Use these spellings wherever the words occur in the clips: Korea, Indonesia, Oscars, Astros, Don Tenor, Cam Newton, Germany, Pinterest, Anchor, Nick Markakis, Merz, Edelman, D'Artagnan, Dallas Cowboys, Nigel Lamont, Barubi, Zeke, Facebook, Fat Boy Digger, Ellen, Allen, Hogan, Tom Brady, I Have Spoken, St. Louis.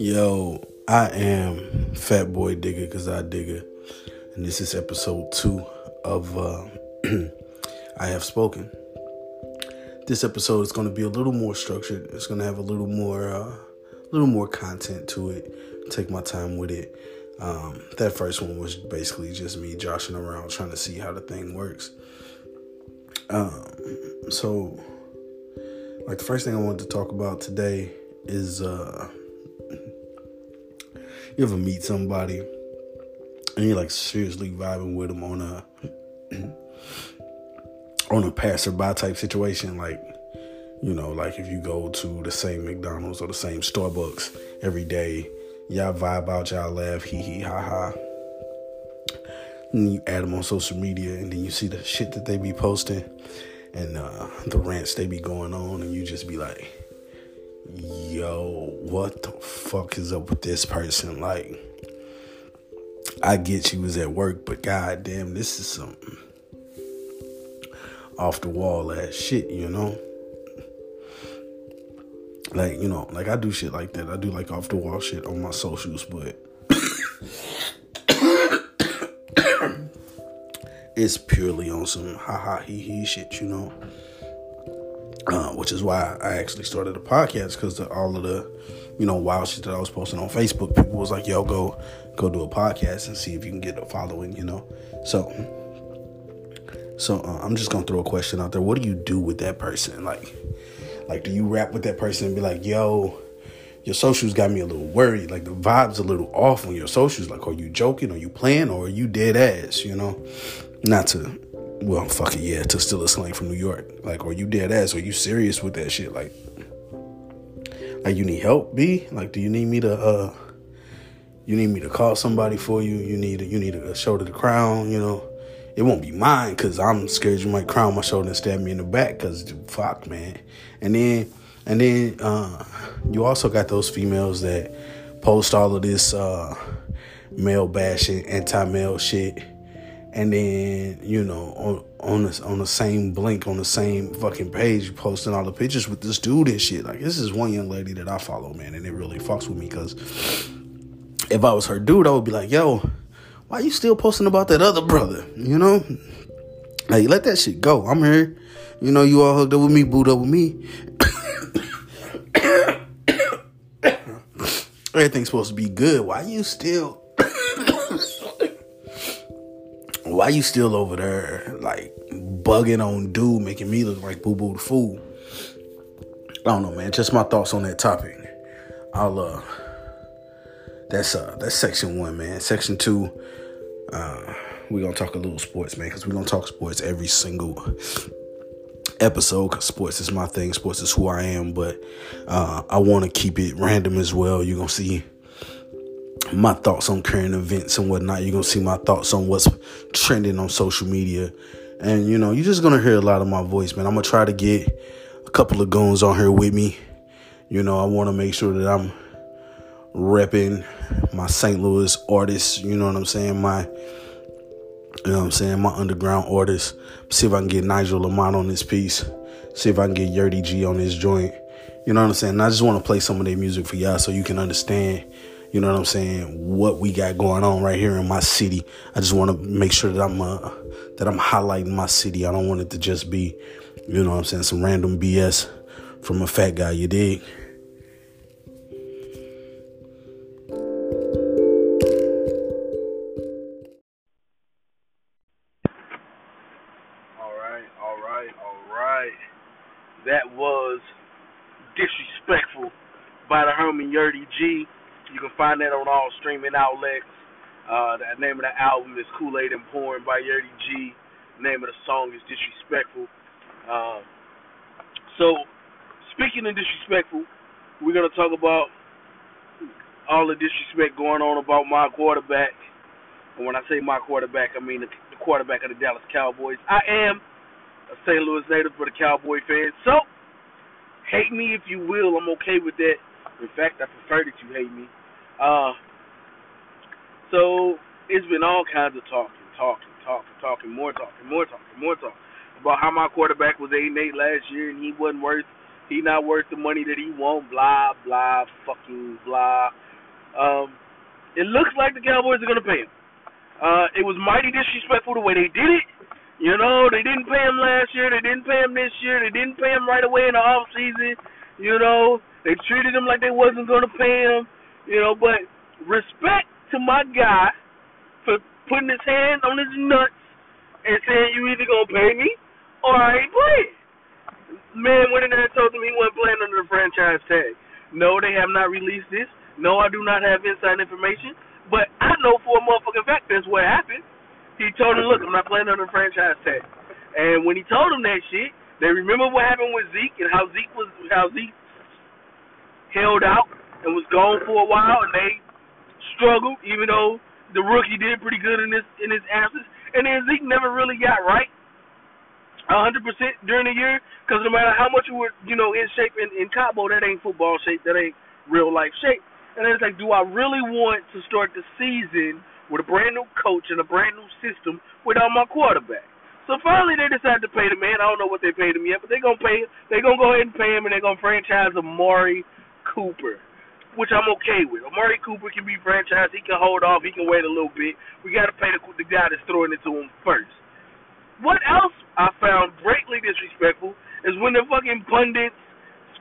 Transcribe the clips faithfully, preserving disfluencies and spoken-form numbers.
Yo, I am Fat Boy Digger because I digger, and this is episode two of uh, I Have Spoken. This episode is going to be a little more structured. It's going to have a little more, uh, little more content to it. Take my time with it. Um, that first one was basically just me joshing around trying to see how the thing works. Um, so, like the first thing I wanted to talk about today is. Uh, You ever meet somebody and you're like seriously vibing with them on a on a passerby type situation, like, you know, like if you go to the same McDonald's or the same Starbucks every day, y'all vibe out, y'all laugh, hee hee ha ha. And you add them on social media, and then you see the shit that they be posting and uh, the rants they be going on, and you just be like, yo, what the fuck is up with this person? Like, I get she was at work, but goddamn, this is some off the wall ass shit, you know? Like, you know, like I do shit like that. I do like off the wall shit on my socials, but it's purely on some ha ha hee hee shit, you know? Uh, which is why I actually started a podcast, because all of the, you know, wild shit that I was posting on Facebook, people was like, yo, go go do a podcast and see if you can get a following, you know. So, so uh, I'm just going to throw a question out there. What do you do with that person? Like, like, do you rap with that person and be like, yo, your socials got me a little worried. Like, the vibe's a little off on your socials. Like, are you joking? Are you playing? Or are you dead ass, you know? Not to... Well, fuck it, yeah, to steal a slang from New York. Like, are you dead ass? Are you serious with that shit? Like, like you need help, B? Like, do you need me to, uh, you need me to call somebody for you? You need, you need a shoulder to crown, you know? It won't be mine, because I'm scared you might crown my shoulder and stab me in the back, because fuck, man. And then, and then, uh, you also got those females that post all of this, uh, male bashing, anti-male shit. And then, you know, on on the, on the same blink, on the same fucking page, posting all the pictures with this dude and shit. Like, this is one young lady that I follow, man, and it really fucks with me, because if I was her dude, I would be like, yo, why you still posting about that other brother, you know? Like, let that shit go. I'm here. You know, you all hooked up with me, booed up with me. Everything's supposed to be good. Why you still... Why you still over there, like, bugging on dude, making me look like boo-boo the fool? I don't know, man. Just my thoughts on that topic. I'll, uh... That's, uh... That's section one, man. Section two, uh... we're gonna talk a little sports, man, because we're gonna talk sports every single episode, because sports is my thing. Sports is who I am, but uh, I want to keep it random as well. You're gonna see... my thoughts on current events and whatnot. You're going to see my thoughts on what's trending on social media. And, you know, you're just going to hear a lot of my voice, man. I'm going to try to get a couple of goons on here with me. You know, I want to make sure that I'm repping my Saint Louis artists. You know what I'm saying? My, you know what I'm saying? My underground artists. See if I can get Nigel Lamont on this piece. See if I can get Yerdy G on this joint. You know what I'm saying? And I just want to play some of their music for y'all so you can understand, you know what I'm saying, what we got going on right here in my city. I just want to make sure that I'm uh, that I'm highlighting my city. I don't want it to just be, you know what I'm saying, some random B S from a fat guy, you dig? All right, all right, all right. That was Disrespectful by the homie Yerdy G. You can find that on all streaming outlets. Uh, the name of the album is Kool-Aid and Porn by Yerdy G. The name of the song is Disrespectful. Uh, so, speaking of disrespectful, we're going to talk about all the disrespect going on about my quarterback. And when I say my quarterback, I mean the, the quarterback of the Dallas Cowboys. I am a Saint Louis native, but a Cowboy fan. So, hate me if you will. I'm okay with that. In fact, I prefer that you hate me. Uh, so it's been all kinds of talking, talking, talking, talking, more talking, more talking, more talking about how my quarterback was eight and eight last year and he wasn't worth, he not worth the money that he won. Blah blah fucking blah. Um, it looks like the Cowboys are going to pay him. Uh, it was mighty disrespectful the way they did it. You know, they didn't pay him last year. They didn't pay him this year. They didn't pay him right away in the offseason. You know, they treated him like they wasn't going to pay him. You know, but respect to my guy for putting his hand on his nuts and saying, you either going to pay me or I ain't playing. Man went in there and told him he wasn't playing under the franchise tag. No, they have not released this. No, I do not have inside information. But I know for a motherfucking fact that's what happened. He told him, look, I'm not playing under the franchise tag. And when he told him that shit, they remember what happened with Zeke and how Zeke was how Zeke held out and was gone for a while, and they struggled, even though the rookie did pretty good in his in his absence. And then Zeke never really got right one hundred percent during the year, because no matter how much you were, you know, in shape in, in Cabo, that ain't football shape, that ain't real life shape. And it's like, do I really want to start the season with a brand new coach and a brand new system without my quarterback? So finally, they decided to pay the man. I don't know what they paid him yet, but they're gonna pay. They're gonna go ahead and pay him, and they're gonna franchise Amari Cooper, which I'm okay with. Amari Cooper can be franchised. He can hold off. He can wait a little bit. We gotta pay the, the guy that's throwing it to him first. What else I found greatly disrespectful is when the fucking pundits,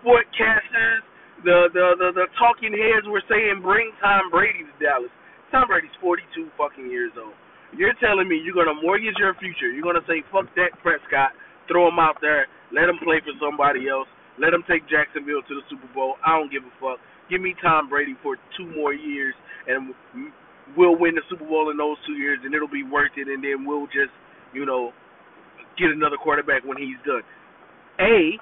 sportcasters, the the the, the talking heads were saying, "Bring Tom Brady to Dallas." Tom Brady's forty-two fucking years old. You're telling me you're going to mortgage your future. You're going to say, fuck Dak Prescott, throw him out there, let him play for somebody else, let him take Jacksonville to the Super Bowl. I don't give a fuck. Give me Tom Brady for two more years, and we'll win the Super Bowl in those two years, and it'll be worth it, and then we'll just, you know, get another quarterback when he's done. A,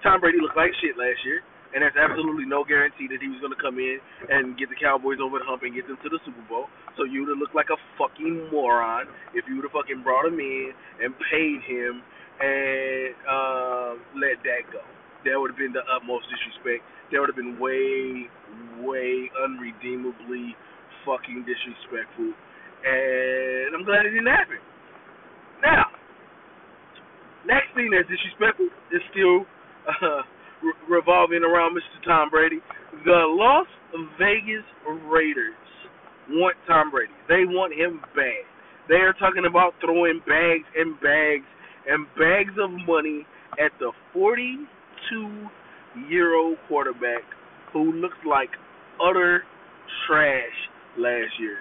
Tom Brady looked like shit last year, and there's absolutely no guarantee that he was going to come in and get the Cowboys over the hump and get them to the Super Bowl. So you would have looked like a fucking moron if you would have fucking brought him in and paid him and uh, let that go. That would have been the utmost disrespect. That would have been way, way unredeemably fucking disrespectful. And I'm glad it didn't happen. Now, next thing that's disrespectful is still... Uh, revolving around Mister Tom Brady. The Las Vegas Raiders want Tom Brady. They want him bad. They are talking about throwing bags and bags and bags of money at the forty-two-year-old quarterback who looks like utter trash last year.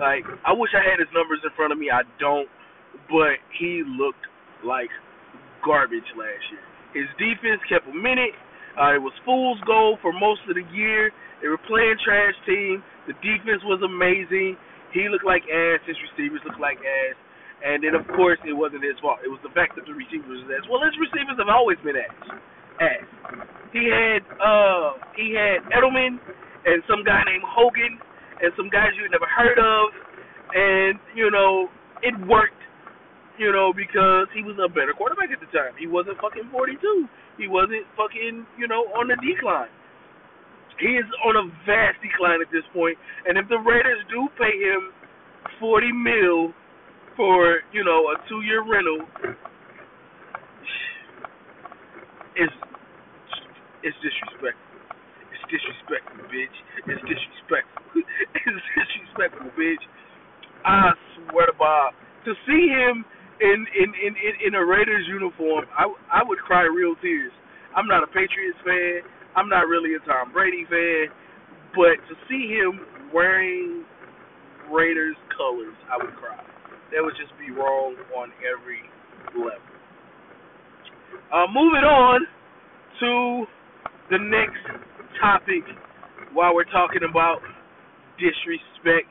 Like, I wish I had his numbers in front of me. I don't, but he looked like garbage last year. His defense kept a minute. Uh, it was fool's gold for most of the year. They were playing trash team. The defense was amazing. He looked like ass. His receivers looked like ass. And then, of course, it wasn't his fault. It was the fact that the receivers was ass. Well, his receivers have always been ass. Ass. He had uh, he had Edelman and some guy named Hogan and some guys you had never heard of. And, you know, it worked. You know, because he was a better quarterback at the time. He wasn't fucking forty-two. He wasn't fucking, you know, on the decline. He is on a vast decline at this point. And if the Raiders do pay him forty mil for, you know, a two-year rental, it's it's disrespectful. It's disrespectful, bitch. It's disrespectful. It's disrespectful, bitch. I swear to Bob, to see him In in, in, in a Raiders uniform, I, I would cry real tears. I'm not a Patriots fan. I'm not really a Tom Brady fan. But to see him wearing Raiders colors, I would cry. That would just be wrong on every level. Uh, moving on to the next topic while we're talking about disrespect.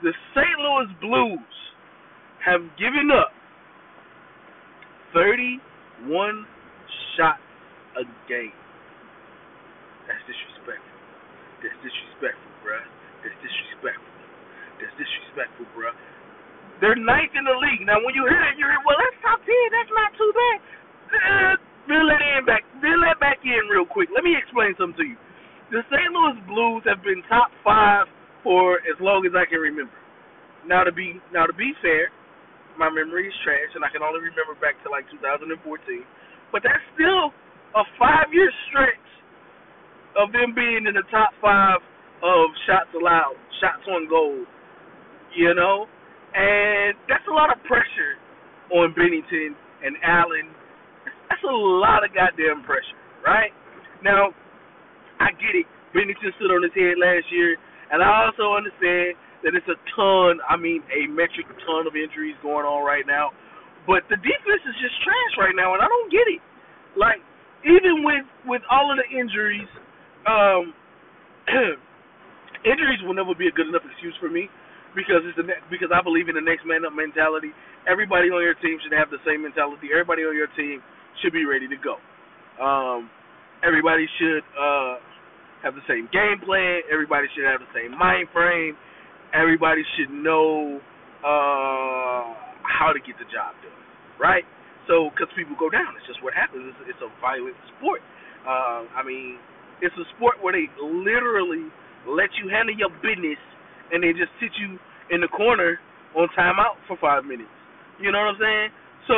The Saint Louis Blues have given up thirty-one shots a game. That's disrespectful. That's disrespectful, bruh. That's disrespectful. That's disrespectful, bruh. They're ninth in the league. Now, when you hear that, you hear, well, that's top ten. That's not too bad. Reel that in back. Reel that back in real quick. Let me explain something to you. The Saint Louis Blues have been top five for as long as I can remember. Now, to be now to be fair, my memory is trash, and I can only remember back to, like, two thousand fourteen. But that's still a five-year stretch of them being in the top five of shots allowed, shots on goal, you know? And that's a lot of pressure on Bennington and Allen. That's a lot of goddamn pressure, right? Now, I get it. Bennington stood on his head last year, and I also understand that it's a ton, I mean a metric ton of injuries going on right now. But the defense is just trash right now, and I don't get it. Like, even with, with all of the injuries, um, injuries will never be a good enough excuse for me because it's the ne- because I believe in the next man up mentality. Everybody on your team should have the same mentality. Everybody on your team should be ready to go. Um, everybody should uh, have the same game plan. Everybody should have the same mind frame. Everybody should know uh, how to get the job done, right? So, because people go down. It's just what happens. It's, it's a violent sport. Uh, I mean, it's a sport where they literally let you handle your business and they just sit you in the corner on timeout for five minutes. You know what I'm saying? So,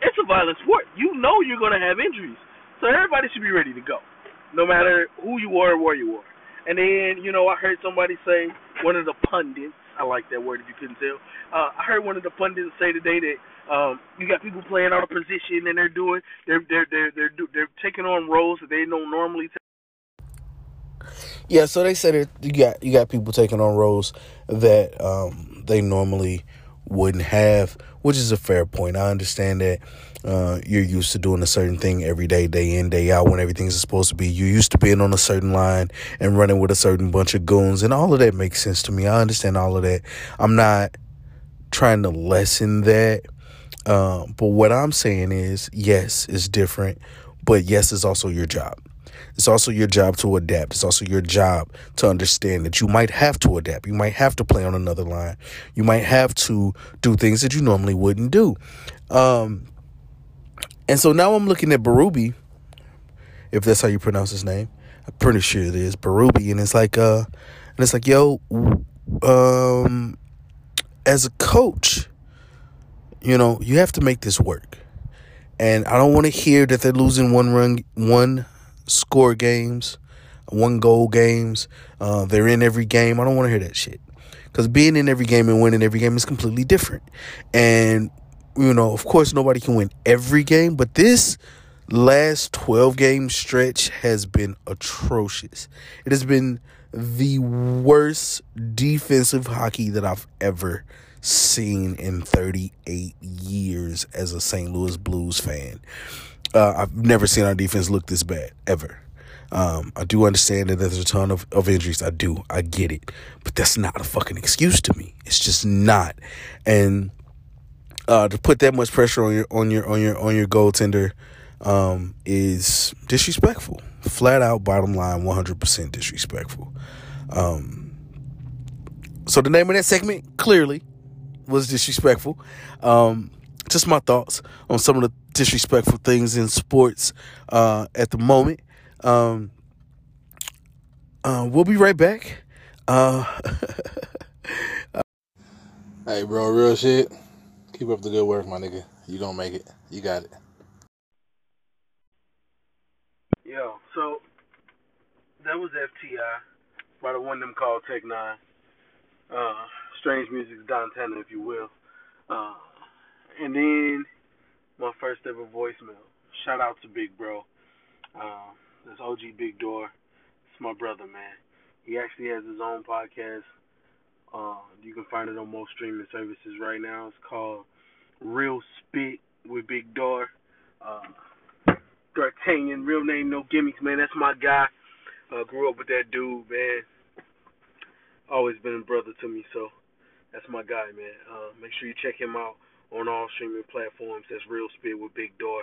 it's a violent sport. You know you're going to have injuries. So, everybody should be ready to go, no matter who you are or where you are. And then, you know, I heard somebody say, one of the pundits, I like that word if you couldn't tell, uh, I heard one of the pundits say today that um, you got people playing out of position and they're doing, they're they're they're they're, they're taking on roles that they don't normally take. Yeah, so they said you got you got people taking on roles that um, they normally wouldn't have, which is a fair point. I understand that. Uh, you're used to doing a certain thing every day, day in, day out, when everything's supposed to be. You're used to being on a certain line and running with a certain bunch of goons, and all of that makes sense to me. I understand all of that. I'm not trying to lessen that, uh, but what I'm saying is, yes, it's different, but yes, it's also your job. It's also your job to adapt. It's also your job to understand that you might have to adapt. You might have to play on another line. You might have to do things that you normally wouldn't do. Um... And so now I'm looking at Barubi, if that's how you pronounce his name. I'm pretty sure it is Barubi, and it's like, uh, and it's like, yo, um, as a coach, you know, you have to make this work. And I don't want to hear that they're losing one run, one score games, one goal games. Uh, they're in every game. I don't want to hear that shit, because being in every game and winning every game is completely different. And you know, of course, nobody can win every game, but this last twelve-game stretch has been atrocious. It has been the worst defensive hockey that I've ever seen in thirty-eight years as a Saint Louis Blues fan. Uh, I've never seen our defense look this bad, ever. Um, I do understand that there's a ton of, of injuries. I do. I get it. But that's not a fucking excuse to me. It's just not. And Uh, to put that much pressure on your on your on your on your goaltender um, is disrespectful, flat out, bottom line, one hundred percent disrespectful. Um, so the name of that segment clearly was disrespectful. Um, just my thoughts on some of the disrespectful things in sports uh, at the moment. Um, uh, we'll be right back. Uh, hey, bro, real shit. Keep up the good work, my nigga. You gonna make it. You got it. Yo, so that was F T I by the one of them called Tech Nine. Uh, Strange Music's Don Tenor, if you will. Uh, and then my first ever voicemail. Shout out to Big Bro. Uh, that's O G Big Door. It's my brother, man. He actually has his own podcast. Uh, you can find it on most streaming services right now. It's called Real Spit with Big Door. Uh, D'Artagnan, real name, no gimmicks, man. That's my guy. Uh, grew up with that dude, man. Always been a brother to me, so that's my guy, man. Uh, make sure you check him out on all streaming platforms. That's Real Spit with Big Door.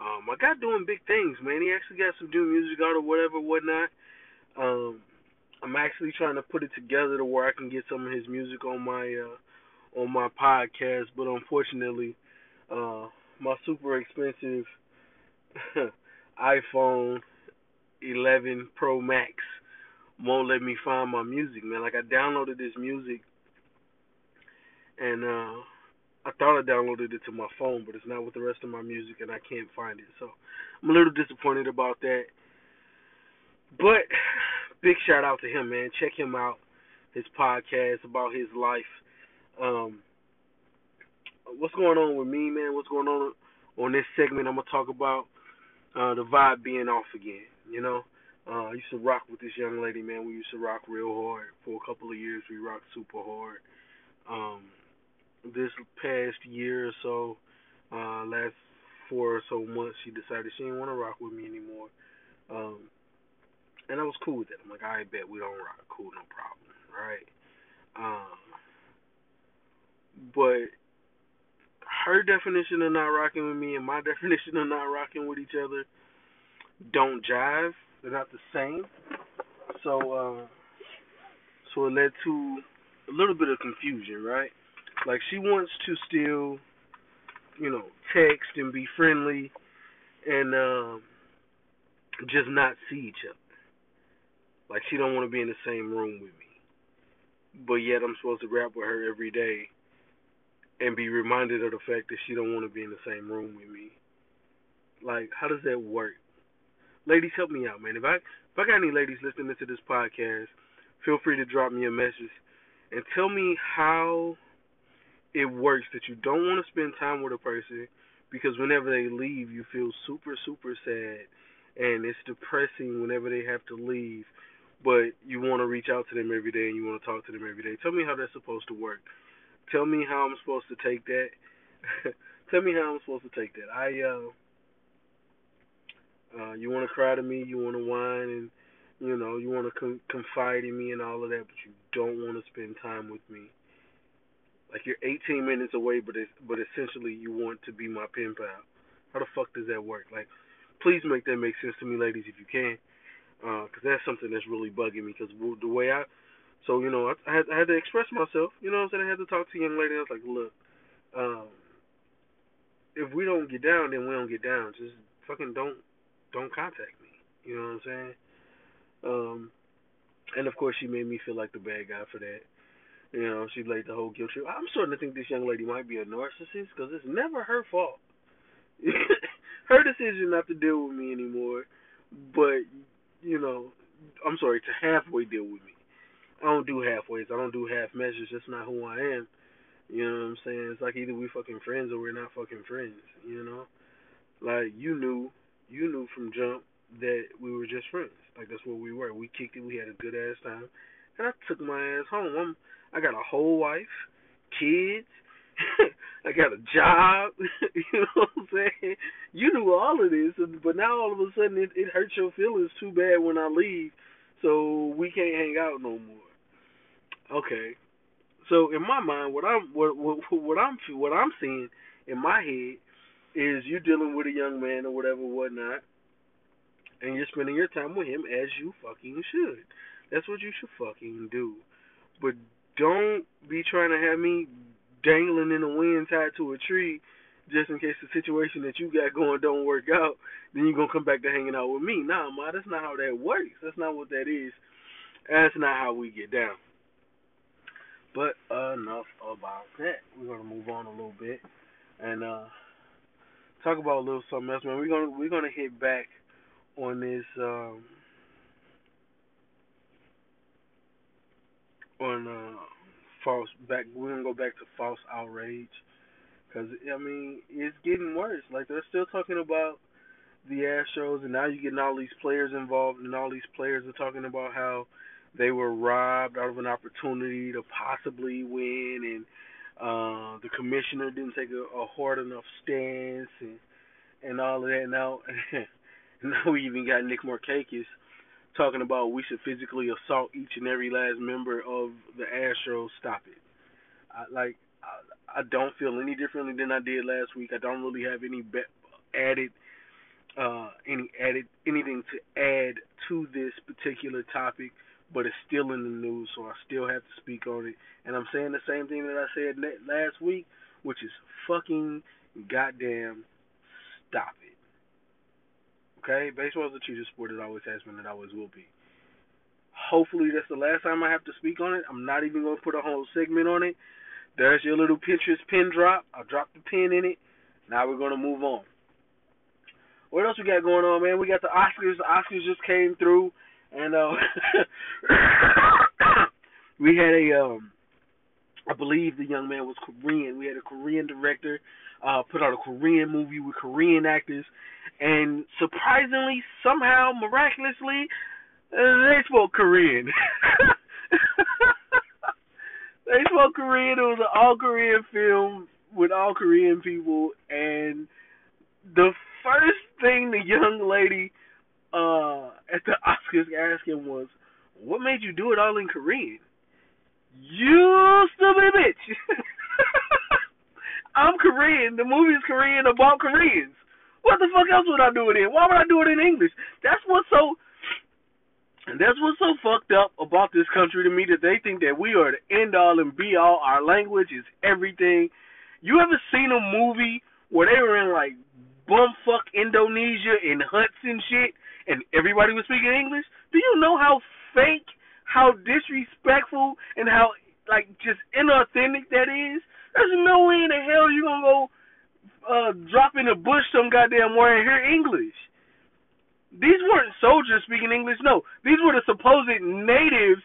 Um, my guy doing big things, man. He actually got some new music out or whatever, whatnot. Um... I'm actually trying to put it together to where I can get some of his music on my uh, on my podcast, but unfortunately, uh, my super expensive iPhone eleven Pro Max won't let me find my music, man. Like, I downloaded this music, and uh, I thought I downloaded it to my phone, but it's not with the rest of my music, and I can't find it. So I'm a little disappointed about that. But big shout out to him, man. Check him out. His podcast about his life. Um, what's going on with me, man? What's going on on this segment? I'm gonna talk about uh, the vibe being off again. You know, uh, I used to rock with this young lady, man. We used to rock real hard for a couple of years. We rocked super hard. Um, this past year or so, uh, last four or so months, she decided she didn't want to rock with me anymore. Um, and I was cool with that. I'm like, all right, bet we don't rock. Cool, no problem, right? Um, but her definition of not rocking with me and my definition of not rocking with each other don't jive. They're not the same. So, uh, so it led to a little bit of confusion, right? Like, she wants to still, you know, text and be friendly and um, just not see each other. Like, she don't want to be in the same room with me. But yet I'm supposed to rap with her every day and be reminded of the fact that she don't want to be in the same room with me. Like, how does that work? Ladies, help me out, man. If I, if I got any ladies listening to this podcast, feel free to drop me a message and tell me how it works that you don't want to spend time with a person because whenever they leave, you feel super, super sad, and it's depressing whenever they have to leave, but you want to reach out to them every day and you want to talk to them every day. Tell me how that's supposed to work. Tell me how I'm supposed to take that. Tell me how I'm supposed to take that. I, uh, uh, you want to cry to me, you want to whine, and, you know, you want to con- confide in me and all of that, but you don't want to spend time with me. Like, you're eighteen minutes away, but it's, but essentially you want to be my pen pal. How the fuck does that work? Like, please make that make sense to me, ladies, if you can, because uh, that's something that's really bugging me. Because the way I, so you know, I, I, had, I had to express myself. You know what I'm saying? I had to talk to a young lady. I was like, look, um, if we don't get down, then we don't get down. Just fucking don't, don't contact me. You know what I'm saying? Um, and of course, she made me feel like the bad guy for that. You know, she laid the whole guilt trip. I'm starting to think this young lady might be a narcissist because it's never her fault. Her decision not to deal with me anymore, but, you know, I'm sorry, to halfway deal with me. I don't do halfways. I don't do half measures. That's not who I am. You know what I'm saying? It's like either we fucking friends or we're not fucking friends, you know? Like, you knew, you knew from jump that we were just friends. Like, that's what we were. We kicked it. We had a good-ass time. And I took my ass home. I'm, I got a whole wife, kids, I got a job, you know what I'm saying? You knew all of this, but now all of a sudden it, it hurts your feelings too bad when I leave, so we can't hang out no more. Okay. So in my mind, what I'm what what, what I'm what I'm seeing in my head is you dealing with a young man or whatever, whatnot, and you're spending your time with him as you fucking should. That's what you should fucking do. But don't be trying to have me dangling in the wind tied to a tree just in case the situation that you got going don't work out. Then you're going to come back to hanging out with me. Nah, Ma, that's not how that works. That's not what that is. That's not how we get down. But enough about that. We're going to move on a little bit and uh, talk about a little something else, man. We're going to, we're going to hit back on this... Um, on uh, false back, we're gonna go back to false outrage, because I mean it's getting worse. Like, they're still talking about the Astros, and now you're getting all these players involved, and all these players are talking about how they were robbed out of an opportunity to possibly win, and uh, the commissioner didn't take a, a hard enough stance, and and all of that. Now, now we even got Nick Markakis talking about we should physically assault each and every last member of the Astros. Stop it. I, like, I, I don't feel any differently than I did last week. I don't really have any be- added, uh, any added anything to add to this particular topic, but it's still in the news, so I still have to speak on it. And I'm saying the same thing that I said last week, which is fucking goddamn stop it. Okay, baseball is the cheapest sport. It always has been. It always will be. Hopefully, that's the last time I have to speak on it. I'm not even going to put a whole segment on it. There's your little Pinterest pin drop. I dropped the pin in it. Now we're going to move on. What else we got going on, man? We got the Oscars. The Oscars just came through. And uh, we had a, um, I believe the young man was Korean. We had a Korean director uh, put out a Korean movie with Korean actors. And surprisingly, somehow, miraculously, they spoke Korean. They spoke Korean. It was an all-Korean film with all Korean people. And the first thing the young lady uh, at the Oscars asked him was, "What made you do it all in Korean? You stupid bitch." I'm Korean. The movie's Korean about Koreans. What the fuck else would I do it in? Why would I do it in English? That's what's so... And that's what's so fucked up about this country to me, that they think that we are the end-all and be-all. Our language is everything. You ever seen a movie where they were in, like, bumfuck Indonesia and huts and shit, and everybody was speaking English? Do you know how fake, how disrespectful, and how, like, just inauthentic that is? There's no way in the hell you're going to go uh, drop in the bush some goddamn word and hear English. These weren't soldiers speaking English, no. These were the supposed natives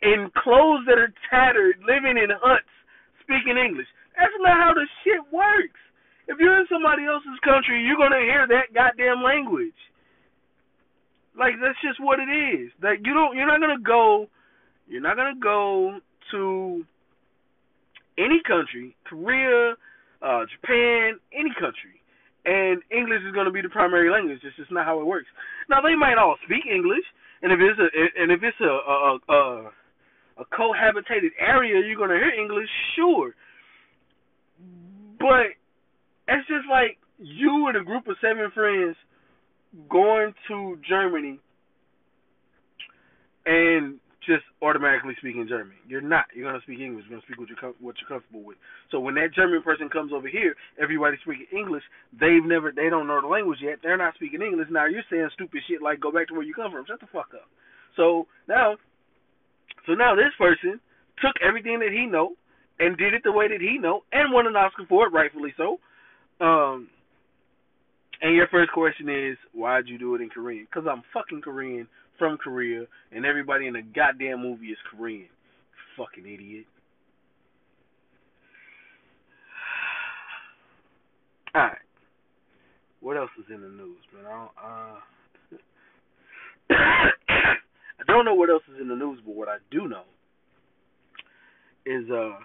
in clothes that are tattered, living in huts, speaking English. That's not how the shit works. If you're in somebody else's country, you're going to hear that goddamn language. Like, that's just what it is. Like, you don't, you're not going to go, you're not going to go to any country, Korea, uh, Japan, any country, and English is going to be the primary language. It's just not how it works. Now, they might all speak English, and if it's a and if it's a a, a, a cohabitated area, you're going to hear English, sure. But it's just like you and a group of seven friends going to Germany and just automatically speaking German. You're not. You're going to speak English. You're going to speak what you're, com- what you're comfortable with. So when that German person comes over here, everybody's speaking English. They've never, they don't know the language yet. They're not speaking English. Now you're saying stupid shit like, go back to where you come from. Shut the fuck up. So now, so now this person took everything that he know and did it the way that he know and won an Oscar for it, rightfully so. Um, and your first question is, why'd you do it in Korean? Because I'm fucking Korean. From Korea, and everybody in the goddamn movie is Korean. Fucking idiot. Alright. What else is in the news, man? I don't, uh... I don't know what else is in the news, but what I do know is, uh...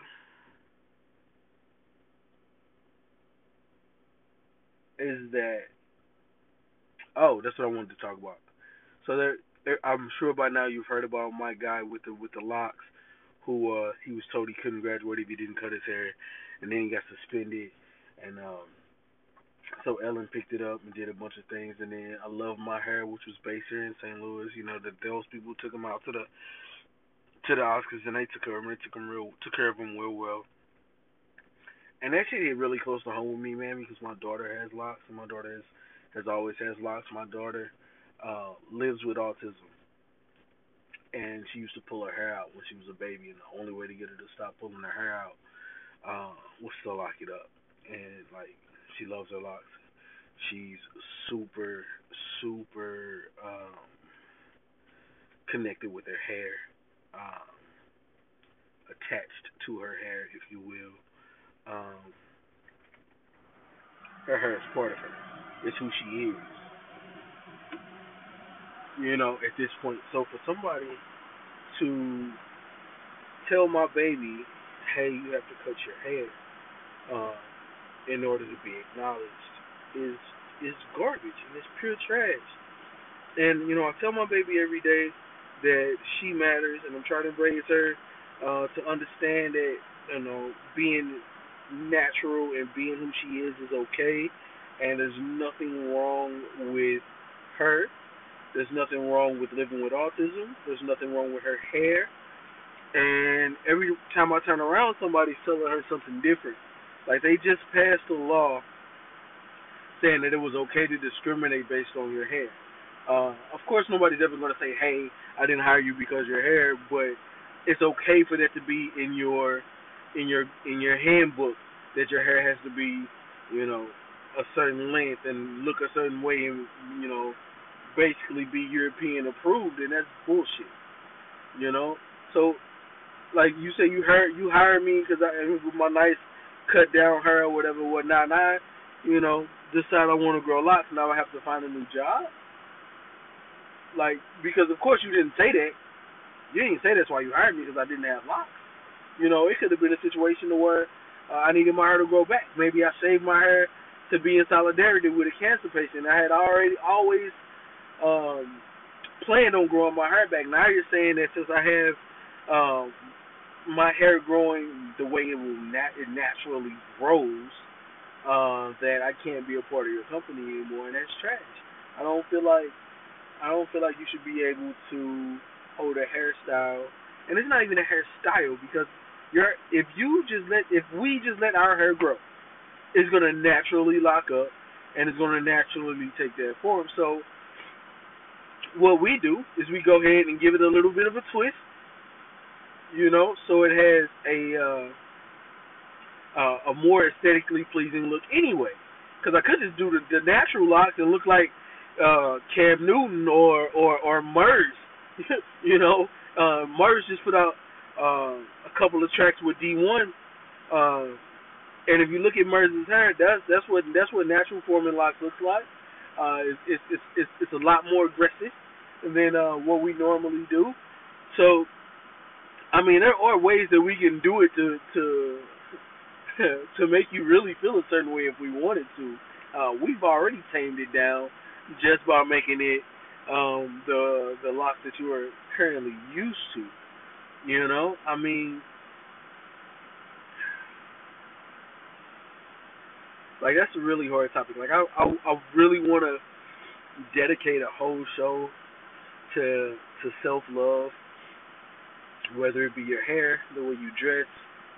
is that... Oh, that's what I wanted to talk about. So there... I'm sure by now you've heard about my guy with the with the locks, who uh, he was told he couldn't graduate if he didn't cut his hair, and then he got suspended, and um, so Ellen picked it up and did a bunch of things, and then I Love My Hair, which was based here in Saint Louis, you know, that those people took him out to the to the Oscars, and they took care of him, they took him real, took care of him real well, and that shit hit really close to home with me, man, because my daughter has locks, and my daughter has, has always has locks, my daughter. Uh, lives with autism, and she used to pull her hair out when she was a baby, and the only way to get her to stop pulling her hair out uh, was to lock it up, and, like, she loves her locks. She's super, super um, connected with her hair, um, attached to her hair, if you will. Um, her hair is part of her. It's who she is. You know, at this point. So for somebody to tell my baby, hey, you have to cut your hair uh, in order to be acknowledged is is garbage and it's pure trash. And, you know, I tell my baby every day that she matters, and I'm trying to raise her uh, to understand that, you know, being natural and being who she is is okay, and there's nothing wrong with her. There's nothing wrong with living with autism. There's nothing wrong with her hair. And every time I turn around, somebody's telling her something different. Like, they just passed a law saying that it was okay to discriminate based on your hair. Uh, of course, nobody's ever going to say, hey, I didn't hire you because your hair, but it's okay for that to be in your in your, in your handbook, that your hair has to be, you know, a certain length and look a certain way and, you know, basically be European approved, and that's bullshit, you know. So, like you say, you hired you hired me because I with my nice cut down hair or whatever, whatnot. And I, you know, decide I want to grow locks, and now I have to find a new job. Like, because of course you didn't say that. You didn't say that's why you hired me, because I didn't have locks. You know, it could have been a situation where uh, I needed my hair to grow back. Maybe I shaved my hair to be in solidarity with a cancer patient. I had already always um, planned on growing my hair back. Now you're saying that since I have um, my hair growing the way it will nat- it naturally grows, uh, that I can't be a part of your company anymore, and that's trash. I don't feel like I don't feel like you should be able to hold a hairstyle, and it's not even a hairstyle, because you're if you just let if we just let our hair grow, it's going to naturally lock up, and it's going to naturally take that form. So what we do is we go ahead and give it a little bit of a twist, you know, so it has a uh, uh, a more aesthetically pleasing look anyway. Because I could just do the, the natural locks and look like uh, Cam Newton or, or, or Merz, you know. Uh, Merz just put out uh, a couple of tracks with D one, uh, and if you look at Merz's hair, that's that's what that's what natural Foreman locks looks like. Uh, it's, it's it's it's a lot more aggressive than uh, what we normally do. So, I mean, there are ways that we can do it to to to make you really feel a certain way if we wanted to. Uh, we've already tamed it down just by making it um, the the locks that you are currently used to. You know, I mean. Like, that's a really hard topic. Like, I I, I really want to dedicate a whole show to to self-love, whether it be your hair, the way you dress,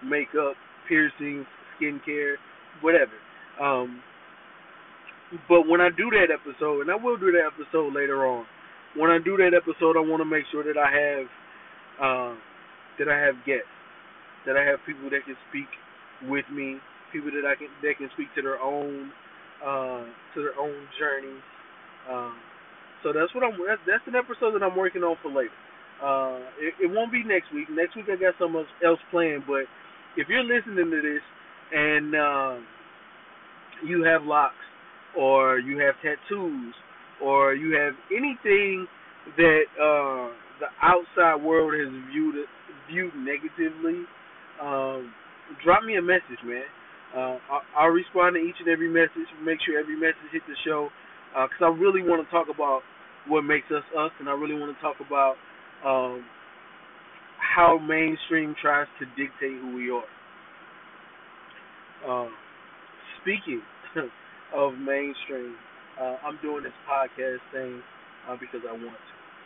makeup, piercings, skincare, whatever. Um, but when I do that episode, and I will do that episode later on, when I do that episode, I want to make sure that I have uh, that I have guests, that I have people that can speak with me, people that I can that can speak to their own uh, to their own journeys. Um, so that's what I'm. That's, that's an episode that I'm working on for later. Uh, it, it won't be next week. Next week I got something else planned. But if you're listening to this and uh, you have locks, or you have tattoos, or you have anything that uh, the outside world has viewed viewed negatively, um, drop me a message, man. Uh, I'll respond to each and every message, make sure every message hits the show, because uh, I really want to talk about what makes us us, and I really want to talk about um, how mainstream tries to dictate who we are. Uh, speaking of mainstream, uh, I'm doing this podcast thing uh, because I want to,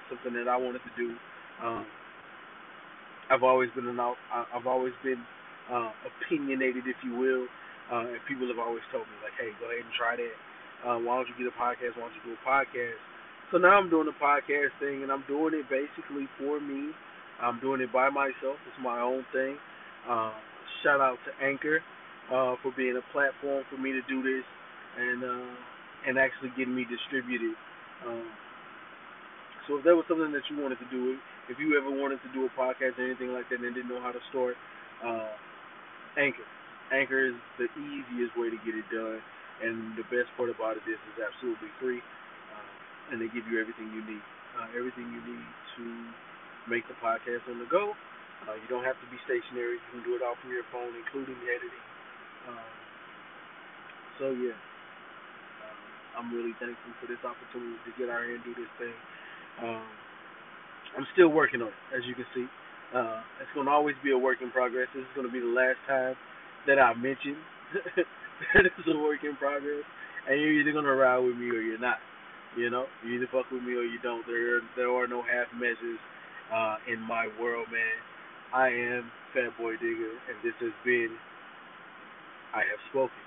something that I wanted to do. Um, I've always been an out, I've always been Uh, opinionated, if you will, uh, and people have always told me, like, hey, go ahead and try that. Uh, why don't you get a podcast? Why don't you do a podcast? So now I'm doing the podcast thing, and I'm doing it basically for me. I'm doing it by myself. It's my own thing. Uh, shout out to Anchor uh, for being a platform for me to do this and uh, and actually getting me distributed. Um, so if that was something that you wanted to do, if you ever wanted to do a podcast or anything like that and didn't know how to start, uh, Anchor. Anchor is the easiest way to get it done, and the best part about it is it's absolutely free, uh, and they give you everything you need, uh, everything you need to make the podcast on the go. Uh, you don't have to be stationary. You can do it all from your phone, including the editing. Um, so, yeah, um, I'm really thankful for this opportunity to get out here and do this thing. Um, I'm still working on it, as you can see. Uh, it's going to always be a work in progress. This is going to be the last time that I mention that it's a work in progress. And you're either going to ride with me or you're not. You know, you either fuck with me or you don't. There, there are no half measures uh, in my world, man. I am Fat Boy Digger, and this has been I Have Spoken.